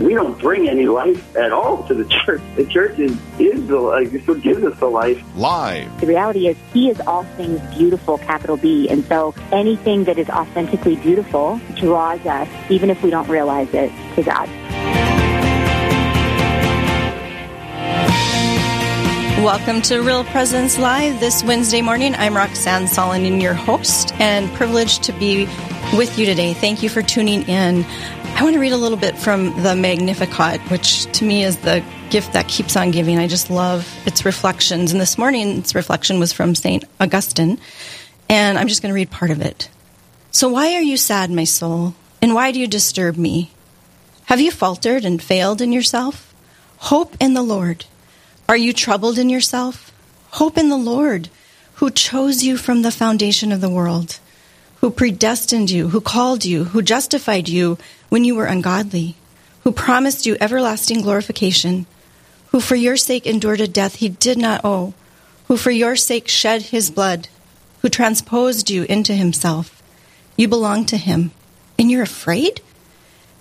We don't bring any life at all to the church. The church is the life. It's what gives us the life. Live. The reality is, He is all things beautiful, capital B. And so anything that is authentically beautiful draws us, even if we don't realize it, to God. Welcome to Real Presence Live this Wednesday morning. I'm Roxanne Sollin, and your host, and privileged to be with you today. Thank you for tuning in. I want to read a little bit from the Magnificat, which to me is the gift that keeps on giving. I just love its reflections. And this morning's reflection was from St. Augustine, and I'm just going to read part of it. So why are you sad, my soul? And why do you disturb me? Have you faltered and failed in yourself? Hope in the Lord. Are you troubled in yourself? Hope in the Lord, who chose you from the foundation of the world, who predestined you, who called you, who justified you when you were ungodly, who promised you everlasting glorification, who for your sake endured a death he did not owe, who for your sake shed his blood, who transposed you into himself. You belong to him, and you're afraid?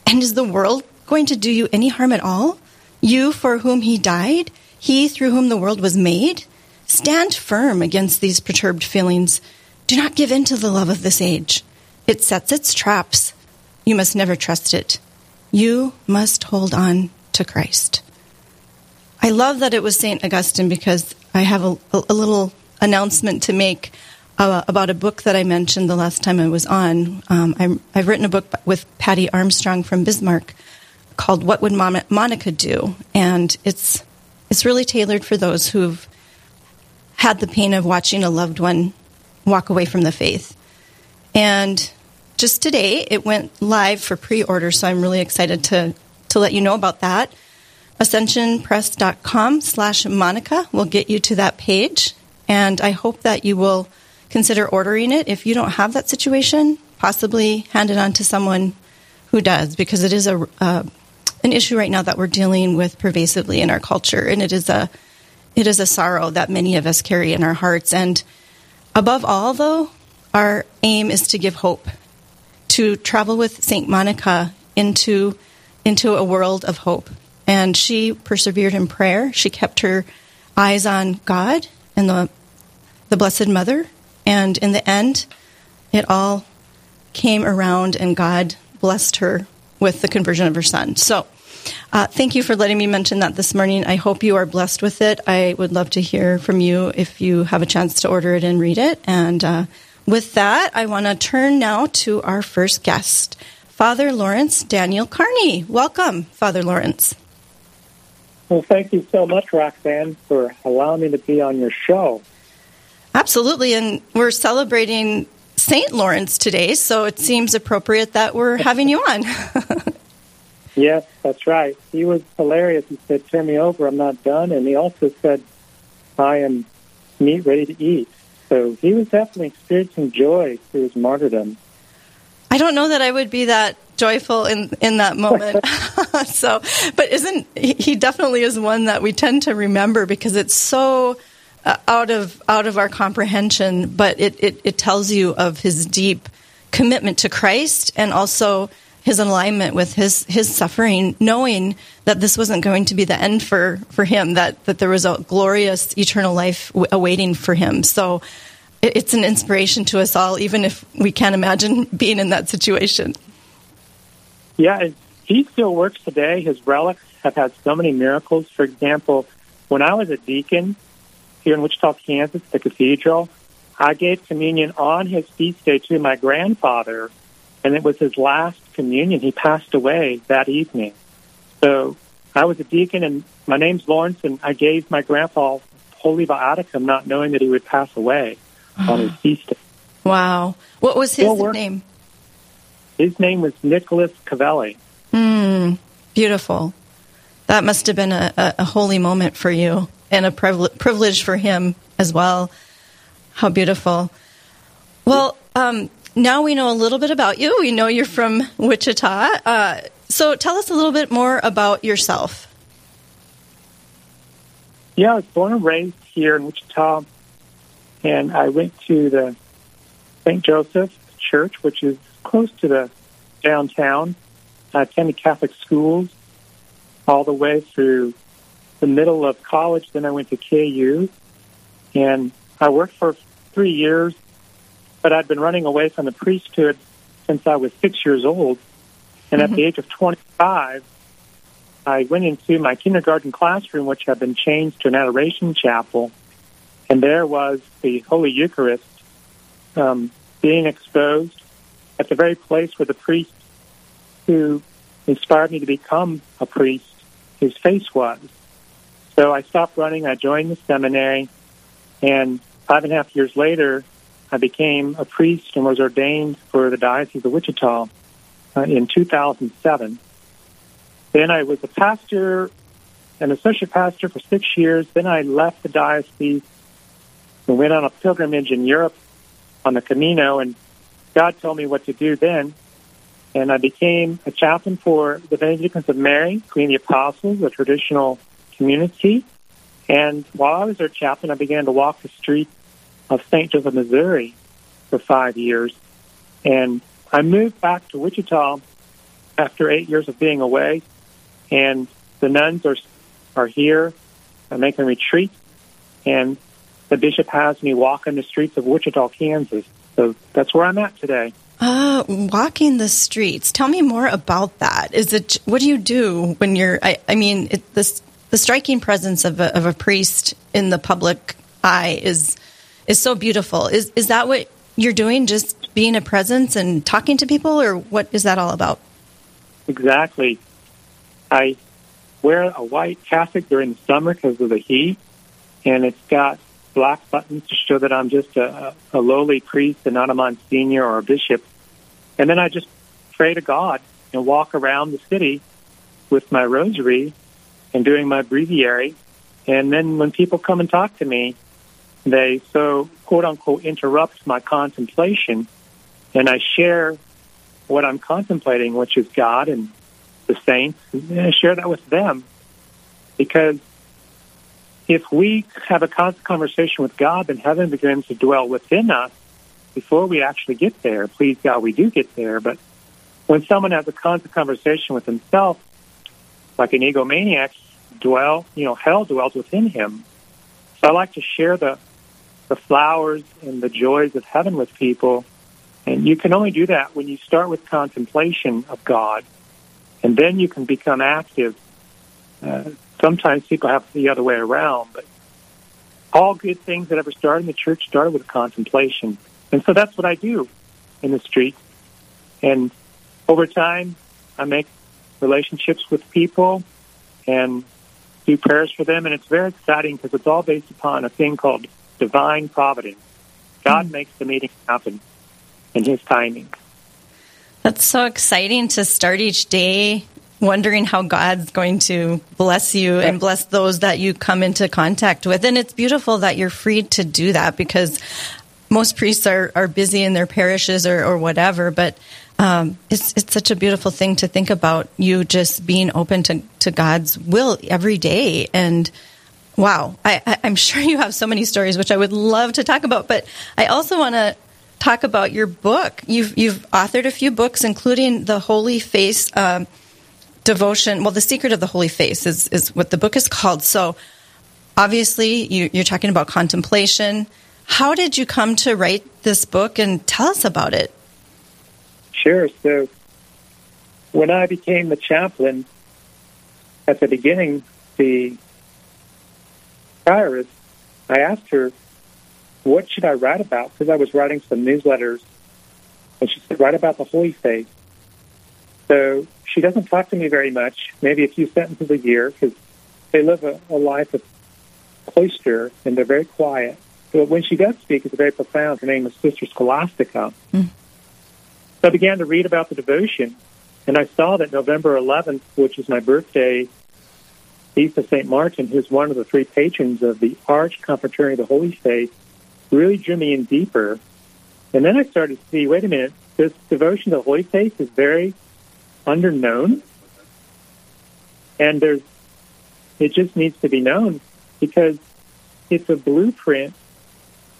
And is the world going to do you any harm at all? You for whom he died, he through whom the world was made? Stand firm against these perturbed feelings. Do not give in to the love of this age. It sets its traps. You must never trust it. You must hold on to Christ. I love that it was St. Augustine, because I have a little announcement to make about a book that I mentioned the last time I was on. I've written a book with Patty Armstrong from Bismarck called What Would Monica Do? And it's really tailored for those who've had the pain of watching a loved one walk away from the faith. And just today, it went live for pre-order, so I'm really excited to let you know about that. AscensionPress.com/Monica will get you to that page, and I hope that you will consider ordering it. If you don't have that situation, possibly hand it on to someone who does, because it is an issue right now that we're dealing with pervasively in our culture, and it is a sorrow that many of us carry in our hearts. And above all, though, our aim is to give hope, to travel with St. Monica into a world of hope. And she persevered in prayer. She kept her eyes on God and the Blessed Mother. And in the end, it all came around, and God blessed her with the conversion of her son. So thank you for letting me mention that this morning. I hope you are blessed with it. I would love to hear from you if you have a chance to order it and read it. And with that, I want to turn now to our first guest, Father Lawrence Daniel Carney. Welcome, Father Lawrence. Well, thank you so much, Roxanne, for allowing me to be on your show. Absolutely, and we're celebrating St. Lawrence today, so it seems appropriate that we're having you on. Yes, that's right. He was hilarious. He said, "Turn me over, I'm not done." And he also said, "I am meat ready to eat." So he was definitely experiencing joy through his martyrdom. I don't know that I would be that joyful in that moment. So, but isn't he definitely is one that we tend to remember, because it's so out of our comprehension. But it tells you of his deep commitment to Christ, and also his alignment with his suffering, knowing that this wasn't going to be the end for him, that there was a glorious eternal life awaiting for him. So it's an inspiration to us all, even if we can't imagine being in that situation. Yeah, and he still works today. His relics have had so many miracles. For example, when I was a deacon here in Wichita, Kansas, the cathedral, I gave communion on his feast day to my grandfather, and it was his last communion. He passed away that evening. So I was a deacon, and my name's Lawrence, and I gave my grandpa Holy Viaticum, not knowing that he would pass away on his feast day. Wow. What was his name? His name was Nicholas Cavelli. Beautiful. That must have been a holy moment for you, and a privilege for him as well. How beautiful. Well, now we know a little bit about you. We know you're from Wichita. So tell us a little bit more about yourself. Yeah, I was born and raised here in Wichita, and I went to the St. Joseph Church, which is close to the downtown. I attended Catholic schools all the way through the middle of college. Then I went to KU, and I worked for 3 years, but I'd been running away from the priesthood since I was 6 years old. And at the age of 25, I went into my kindergarten classroom, which had been changed to an adoration chapel, and there was the Holy Eucharist being exposed at the very place where the priest who inspired me to become a priest, his face was. So I stopped running, I joined the seminary, and 5.5 years later, I became a priest and was ordained for the Diocese of Wichita in 2007. Then I was a pastor, an associate pastor for 6 years. Then I left the diocese and went on a pilgrimage in Europe on the Camino, and God told me what to do then. And I became a chaplain for the Benedictines of Mary, Queen of the Apostles, a traditional community. And while I was their chaplain, I began to walk the streets of St. Joseph, Missouri for 5 years. And I moved back to Wichita after 8 years of being away, and the nuns are here making retreats, and the bishop has me walking the streets of Wichita, Kansas. So that's where I'm at today. Walking the streets. Tell me more about that. Is it, what do you do when you're? The striking presence of a priest in the public eye is so beautiful. Is that what you're doing? Just being a presence and talking to people, or what is that all about? Exactly. I wear a white cassock during the summer because of the heat, and it's got black buttons to show that I'm just a lowly priest and not a monsignor or a bishop. And then I just pray to God and walk around the city with my rosary and doing my breviary. And then when people come and talk to me, they so, quote-unquote, interrupt my contemplation, and I share what I'm contemplating, which is God and the saints, and I share that with them. Because if we have a constant conversation with God, then heaven begins to dwell within us before we actually get there. Please, God, we do get there. But when someone has a constant conversation with himself, like an egomaniac, hell dwells within him. So I like to share the flowers and the joys of heaven with people. And you can only do that when you start with contemplation of God, and then you can become active. Sometimes people have it the other way around, but all good things that ever started in the church started with contemplation. And so that's what I do in the street. And over time, I make relationships with people and do prayers for them, and it's very exciting because it's all based upon a thing called divine providence. God makes the meeting happen in his timing. That's so exciting to start each day wondering how God's going to bless you and bless those that you come into contact with. And it's beautiful that you're free to do that, because most priests are busy in their parishes or whatever, but it's such a beautiful thing to think about, you just being open to God's will every day. And wow, I'm sure you have so many stories, which I would love to talk about, but I also want to talk about your book. You've authored a few books, including The Holy Face Devotion. Well, The Secret of the Holy Face is what the book is called. So obviously you're talking about contemplation. How did you come to write this book, and tell us about it? Sure. So when I became the chaplain, at the beginning, the prioress, I asked her, what should I write about? Because I was writing some newsletters, and she said, write about the Holy Face. So she doesn't talk to me very much, maybe a few sentences a year, because they live a life of cloister, and they're very quiet. But when she does speak, it's very profound. Her name is Sister Scholastica. So I began to read about the devotion, and I saw that November 11th, which is my birthday, Feast of St. Martin, who's one of the three patrons of the Arch Confraternity of the Holy Face, really drew me in deeper. And then I started to see, wait a minute, this devotion to the Holy Face is very underknown. And it just needs to be known, because it's a blueprint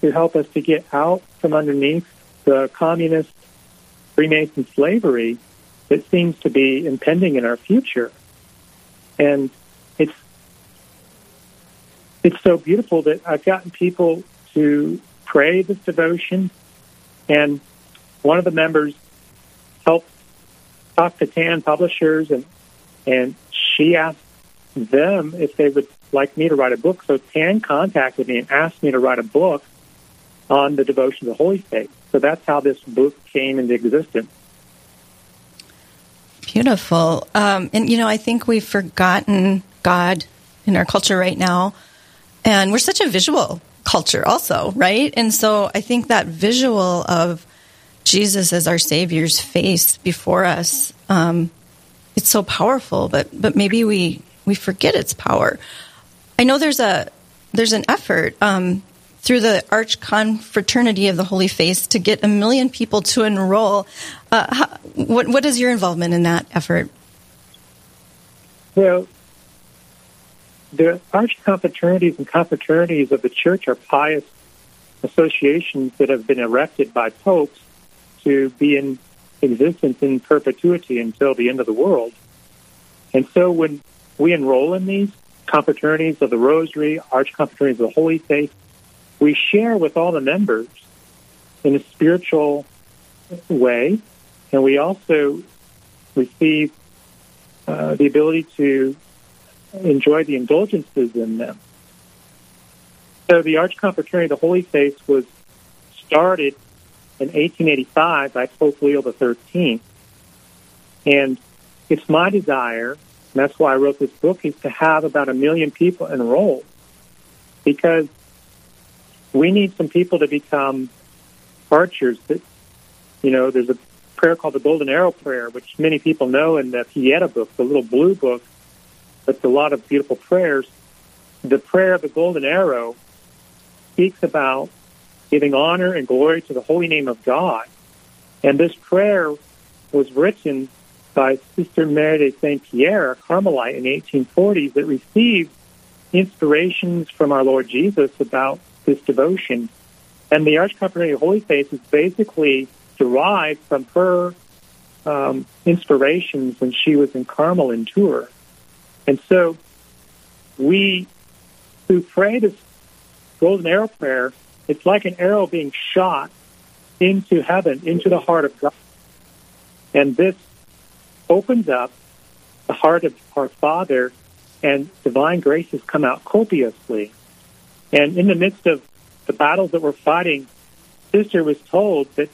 to help us to get out from underneath the communist Freemason slavery that seems to be impending in our future. And it's so beautiful that I've gotten people to pray this devotion, and one of the members helped talk to Tan Publishers, and she asked them if they would like me to write a book. So Tan contacted me and asked me to write a book on the devotion of the Holy Face. So that's how this book came into existence. Beautiful. And, you know, I think we've forgotten God in our culture right now. And we're such a visual culture also, right? And so I think that visual of Jesus as our Savior's face before us, it's so powerful, but maybe we forget its power. I know there's an effort through the Arch Confraternity of the Holy Face to get 1 million people to enroll. What is your involvement in that effort? Well, the Arch Confraternities and Confraternities of the Church are pious associations that have been erected by popes to be in existence in perpetuity until the end of the world. And so when we enroll in these confraternities of the Rosary, Arch Confraternities of the Holy Face, we share with all the members in a spiritual way, and we also receive the ability to enjoy the indulgences in them. So the Arch Confraternity of the Holy Face was started in 1885 by Pope Leo XIII. And it's my desire, and that's why I wrote this book, is to have about 1 million people enrolled, because we need some people to become archers. That, you know, there's a prayer called the Golden Arrow Prayer, which many people know in the Pieta book, the little blue book, with a lot of beautiful prayers. The prayer of the Golden Arrow speaks about giving honor and glory to the holy name of God. And this prayer was written by Sister Marie de Saint Pierre, a Carmelite, in the 1840s, that received inspirations from our Lord Jesus about this devotion. And the Arch Confraternity of the Holy Face is basically derived from her inspirations when she was in Carmel in Tours. And so we who pray this Golden Arrow Prayer, it's like an arrow being shot into heaven, into the heart of God. And this opens up the heart of our Father, and divine graces come out copiously. And in the midst of the battles that we're fighting, Sister was told that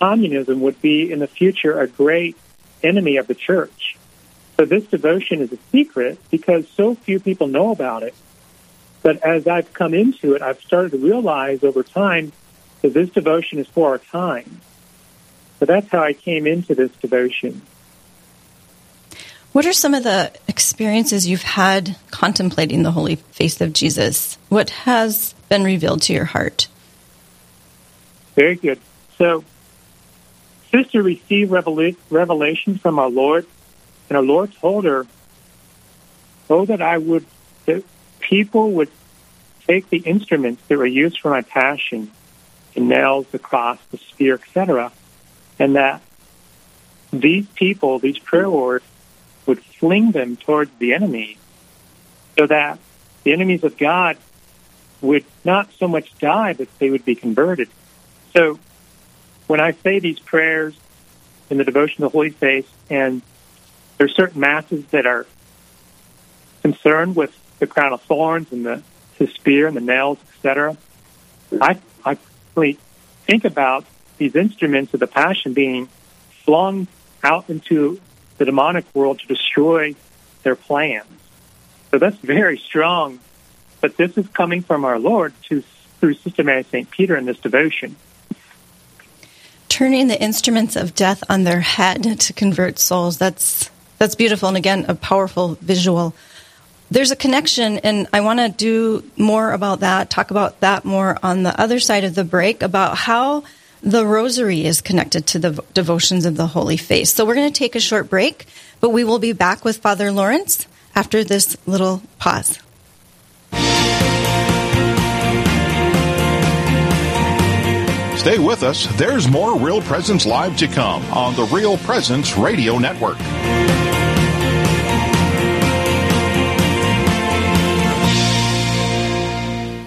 communism would be in the future a great enemy of the Church. So this devotion is a secret because so few people know about it. But as I've come into it, I've started to realize over time that this devotion is for our time. So that's how I came into this devotion. What are some of the experiences you've had contemplating the Holy Face of Jesus? What has been revealed to your heart? Very good. So, Sister received revelation from our Lord, and our Lord told her, "Oh, that I would... people would take the instruments that were used for my passion, the nails, the cross, the spear, etc., and that these people, these prayer warriors, would fling them towards the enemy, so that the enemies of God would not so much die, but they would be converted." So when I say these prayers in the devotion of the Holy Face, and there are certain masses that are concerned with the crown of thorns and the spear and the nails, etc., I really think about these instruments of the passion being flung out into the demonic world to destroy their plans. So that's very strong. But this is coming from our Lord through Sister Mary St. Peter in this devotion. Turning the instruments of death on their head to convert souls. That's beautiful, and again, a powerful visual. There's a connection, and I want to do more about that, talk about that more on the other side of the break, about how the Rosary is connected to the devotions of the Holy Face. So we're going to take a short break, but we will be back with Father Lawrence after this little pause. Stay with us. There's more Real Presence Live to come on the Real Presence Radio Network.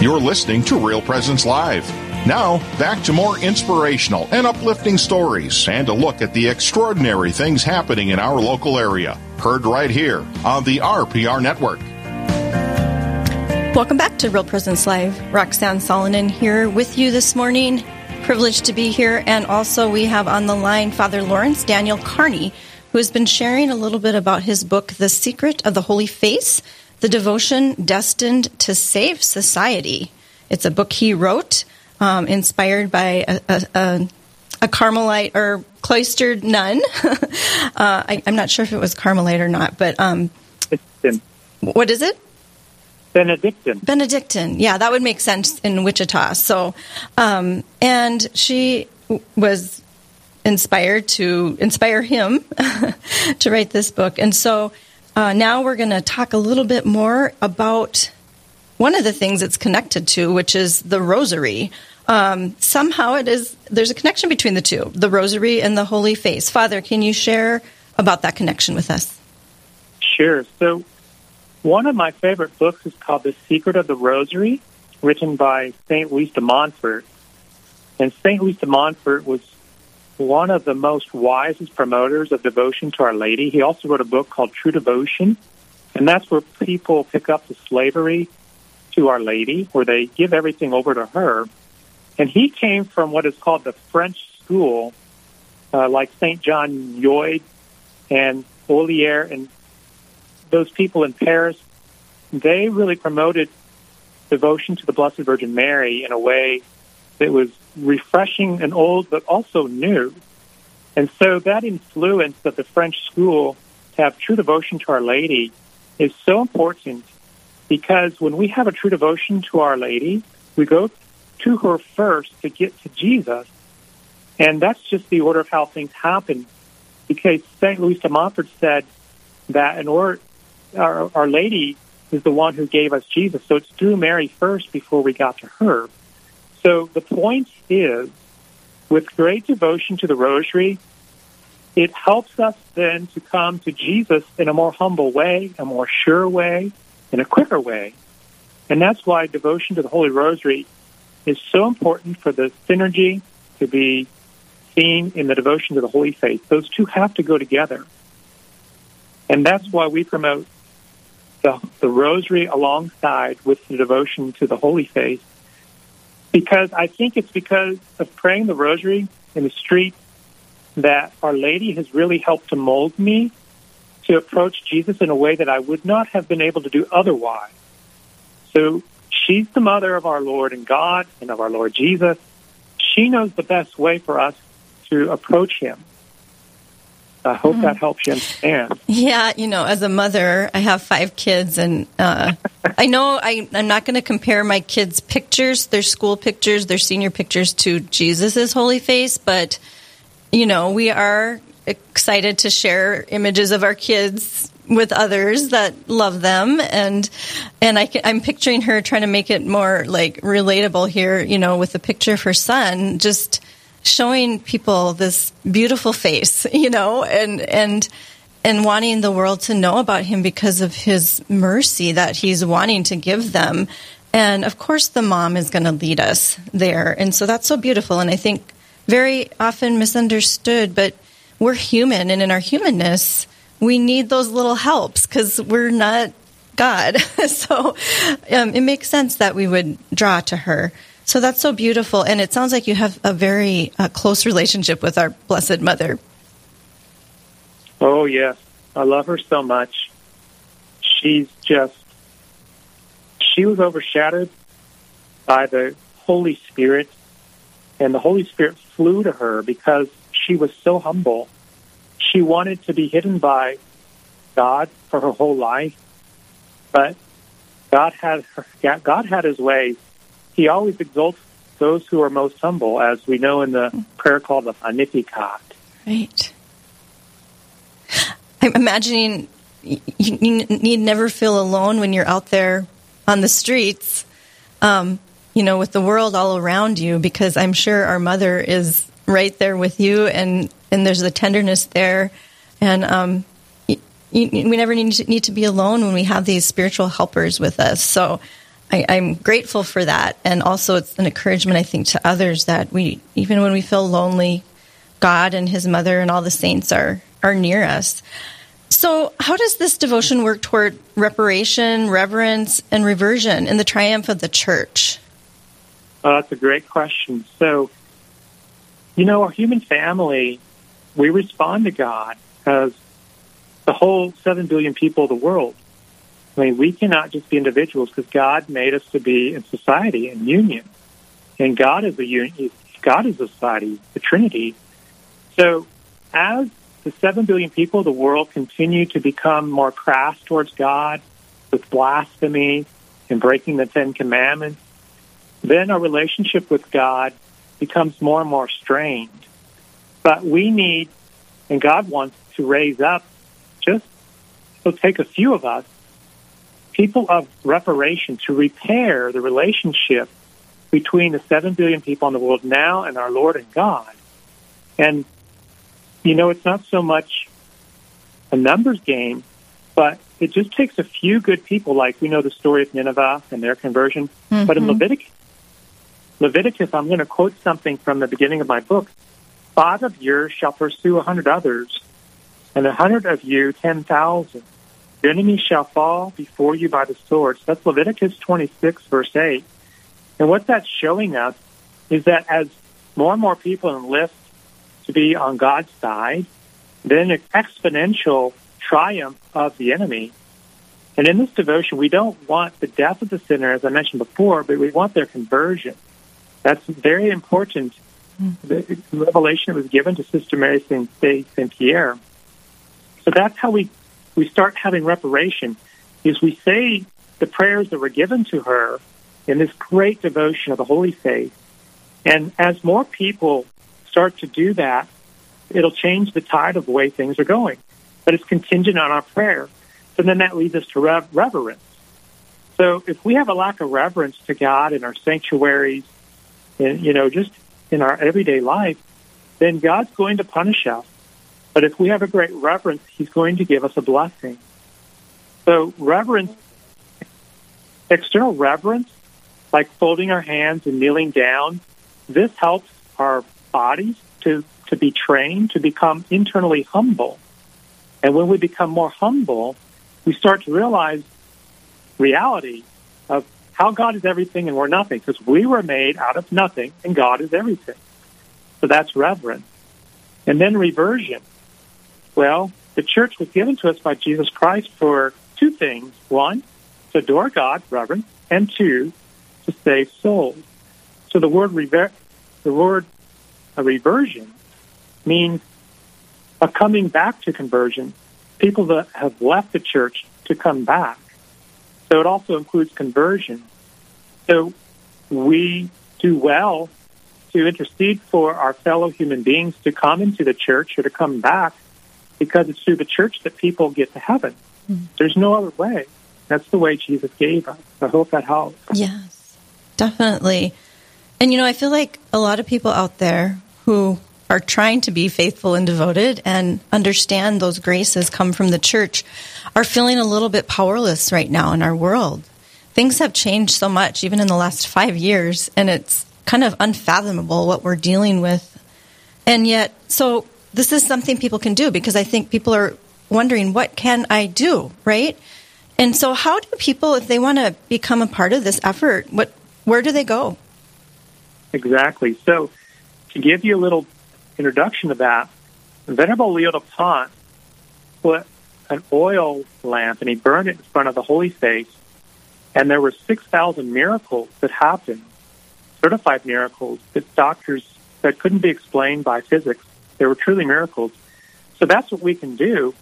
You're listening to Real Presence Live. Now, back to more inspirational and uplifting stories and a look at the extraordinary things happening in our local area. Heard right here on the RPR Network. Welcome back to Real Presence Live. Roxanne Sollin here with you this morning. Privileged to be here. And also we have on the line Father Lawrence Daniel Carney, who has been sharing a little bit about his book, The Secret of the Holy Face, The Devotion Destined to Save Society. It's a book he wrote, inspired by a Carmelite or cloistered nun. I'm not sure if it was Carmelite or not, but what is it? Benedictine. Benedictine. Yeah, that would make sense in Wichita. So, and she was inspired to inspire him to write this book, and so. Now we're going to talk a little bit more about one of the things it's connected to, which is the rosary. Somehow it is, there's a connection between the two, the rosary and the Holy Face. Father, can you share about that connection with us? Sure. So one of my favorite books is called The Secret of the Rosary, written by Saint Louis de Montfort. And Saint Louis de Montfort was one of the most wisest promoters of devotion to Our Lady. He also wrote a book called True Devotion, and that's where people pick up the slavery to Our Lady, where they give everything over to her. And he came from what is called the French school, like St. John Eudes and Olier, and those people in Paris. They really promoted devotion to the Blessed Virgin Mary in a way that was refreshing and old, but also new. And so that influence that the French school to have true devotion to Our Lady is so important, because when we have a true devotion to Our Lady, we go to her first to get to Jesus. And that's just the order of how things happen, because St. Louis de Montfort said that Our Lady is the one who gave us Jesus. So it's through Mary first before we got to her. So the point is, with great devotion to the rosary, it helps us then to come to Jesus in a more humble way, a more sure way, in a quicker way. And that's why devotion to the Holy Rosary is so important for the synergy to be seen in the devotion to the Holy Face. Those two have to go together. And that's why we promote the Rosary alongside with the devotion to the Holy Face, because I think it's because of praying the Rosary in the street that Our Lady has really helped to mold me to approach Jesus in a way that I would not have been able to do otherwise. So she's the mother of our Lord and God and of our Lord Jesus. She knows the best way for us to approach him. I hope that helps you understand. Yeah, you know, as a mother, I have 5 kids, and I know I'm not going to compare my kids' pictures, their school pictures, their senior pictures to Jesus' holy face, but, you know, we are excited to share images of our kids with others that love them, and I'm picturing her trying to make it more, like, relatable here, you know, with the picture of her son, just showing people this beautiful face, you know, and wanting the world to know about him because of his mercy that he's wanting to give them. And of course the mom is going to lead us there. And so that's so beautiful. And I think very often misunderstood, but we're human, and in our humanness, we need those little helps because we're not God. So it makes sense that we would draw to her. So that's so beautiful, and it sounds like you have a very close relationship with our Blessed Mother. Oh, yes. I love her so much. She was overshadowed by the Holy Spirit, and the Holy Spirit flew to her because she was so humble. She wanted to be hidden by God for her whole life, but God had his way. He always exalts those who are most humble, as we know in the prayer called the Magnificat. Right. I'm imagining you need never feel alone when you're out there on the streets, you know, with the world all around you, because I'm sure our mother is right there with you, and there's the tenderness there. And we never need to be alone when we have these spiritual helpers with us. So I'm grateful for that, and also it's an encouragement, I think, to others that we, even when we feel lonely, God and his mother and all the saints are near us. So how does this devotion work toward reparation, reverence, and reversion in the triumph of the Church? Oh, that's a great question. So, you know, our human family, we respond to God as the whole 7 billion people of the world. I mean, we cannot just be individuals because God made us to be in society, in union. And God is a union. God is a society, the Trinity. So as the 7 billion people of the world continue to become more crass towards God with blasphemy and breaking the 10 Commandments, then our relationship with God becomes more and more strained. But we need, and God wants to raise up, just so take a few of us, people of reparation, to repair the relationship between the 7 billion people in the world now and our Lord and God. And, you know, it's not so much a numbers game, but it just takes a few good people. Like, we know the story of Nineveh and their conversion. Mm-hmm. But in Leviticus, I'm going to quote something from the beginning of my book. 5 of yours shall pursue 100 others, and 100 of you 10,000. Your enemies shall fall before you by the sword. So that's Leviticus 26, verse 8. And what that's showing us is that as more and more people enlist to be on God's side, then an exponential triumph of the enemy. And in this devotion, we don't want the death of the sinner, as I mentioned before, but we want their conversion. That's very important. The revelation was given to Sister Marie de Saint Pierre. So that's how we start having reparation, is we say the prayers that were given to her in this great devotion of the Holy Face. And as more people start to do that, it'll change the tide of the way things are going. But it's contingent on our prayer. So then that leads us to reverence. So if we have a lack of reverence to God in our sanctuaries, and, you know, just in our everyday life, then God's going to punish us. But if we have a great reverence, he's going to give us a blessing. So reverence, external reverence, like folding our hands and kneeling down, this helps our bodies to be trained, to become internally humble. And when we become more humble, we start to realize reality of how God is everything and we're nothing, because we were made out of nothing and God is everything. So that's reverence. And then reversion. Well, the church was given to us by Jesus Christ for two things. One, to adore God, reverence, and two, to save souls. So the word reversion means a coming back to conversion, people that have left the church to come back. So it also includes conversion. So we do well to intercede for our fellow human beings to come into the church or to come back, because it's through the church that people get to heaven. Mm-hmm. There's no other way. That's the way Jesus gave us. I hope that helps. Yes, definitely. And, you know, I feel like a lot of people out there who are trying to be faithful and devoted and understand those graces come from the church are feeling a little bit powerless right now in our world. Things have changed so much, even in the last 5 years, and it's kind of unfathomable what we're dealing with. And yet, so this is something people can do, because I think people are wondering, what can I do, right? And so how do people, if they want to become a part of this effort, where do they go? Exactly. So to give you a little introduction to that, Venerable Leo Dupont put an oil lamp and he burned it in front of the Holy Face, and there were 6,000 miracles that happened, certified miracles that doctors said couldn't be explained by physics. They were truly miracles. So that's what we can do,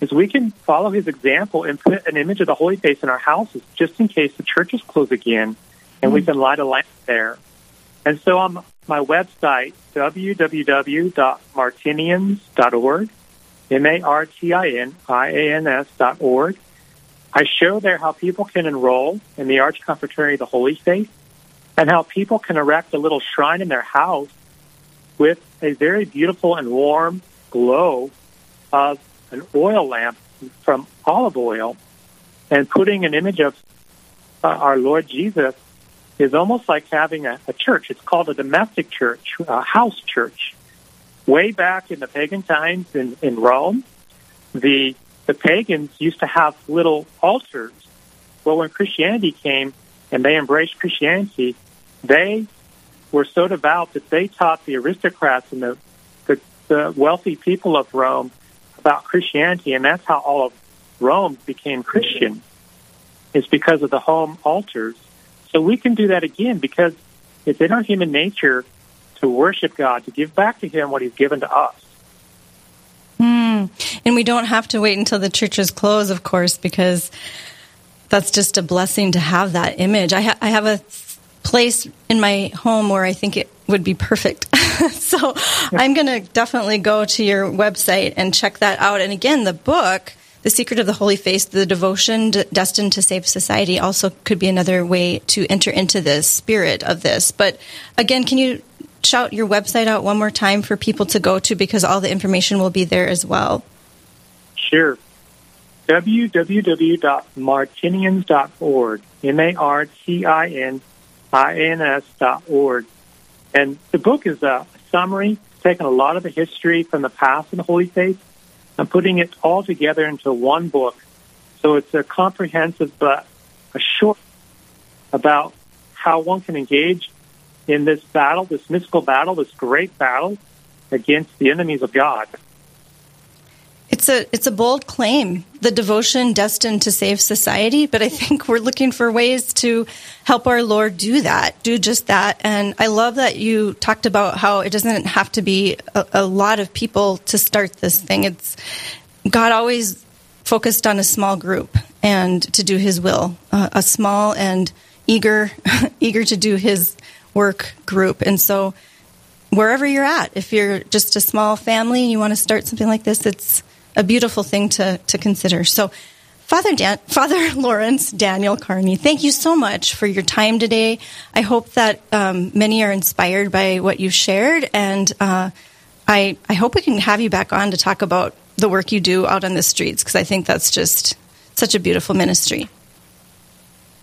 is we can follow his example and put an image of the Holy Face in our houses just in case the churches close again, and we can light a lamp there. And so on my website, www.martinians.org, martinians.org, I show there how people can enroll in the Arch Confraternity of the Holy Face and how people can erect a little shrine in their house with a very beautiful and warm glow of an oil lamp from olive oil, and putting an image of our Lord Jesus is almost like having a church. It's called a domestic church, a house church. Way back in the pagan times in Rome, the pagans used to have little altars. Well, when Christianity came and they embraced Christianity, they were so devout that they taught the aristocrats and the wealthy people of Rome about Christianity, and that's how all of Rome became Christian. It's because of the home altars. So we can do that again, because it's in our human nature to worship God, to give back to Him what He's given to us. And we don't have to wait until the churches close, of course, because that's just a blessing to have that image. I have a place in my home where I think it would be perfect. So I'm going to definitely go to your website and check that out. And again, the book, The Secret of the Holy Face, The Devotion Destined to Save Society, also could be another way to enter into the spirit of this. But again, can you shout your website out one more time for people to go to, because all the information will be there as well? Sure. www.martinians.org, martinians.org. And the book is a summary, taking a lot of the history from the past in the Holy Face and putting it all together into one book. So it's a comprehensive but a short about how one can engage in this battle, this mystical battle, this great battle against the enemies of God. It's a bold claim, the devotion destined to save society, but I think we're looking for ways to help our Lord do that, do just that. And I love that you talked about how it doesn't have to be a lot of people to start this thing. It's God always focused on a small group and to do His will, a small and eager to do His work group. And so wherever you're at, if you're just a small family and you want to start something like this, it's a beautiful thing to consider. So, Father Lawrence Daniel Carney, thank you so much for your time today. I hope that many are inspired by what you shared, and I hope we can have you back on to talk about the work you do out on the streets, because I think that's just such a beautiful ministry.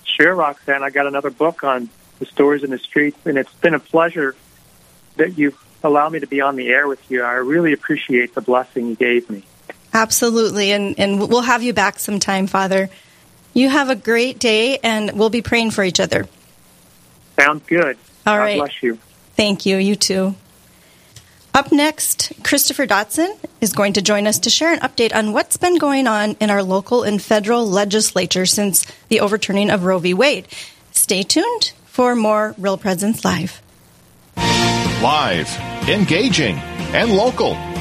Sure, Roxanne. I got another book on the stories in the streets, and it's been a pleasure that you've allow me to be on the air with you. I really appreciate the blessing you gave me. Absolutely, and we'll have you back sometime, Father. You have a great day, and we'll be praying for each other. Sounds good. All right. God bless you. Thank you. You too. Up next, Christopher Dodson is going to join us to share an update on what's been going on in our local and federal legislature since the overturning of Roe v. Wade. Stay tuned for more Real Presence Live. Live, engaging, and local.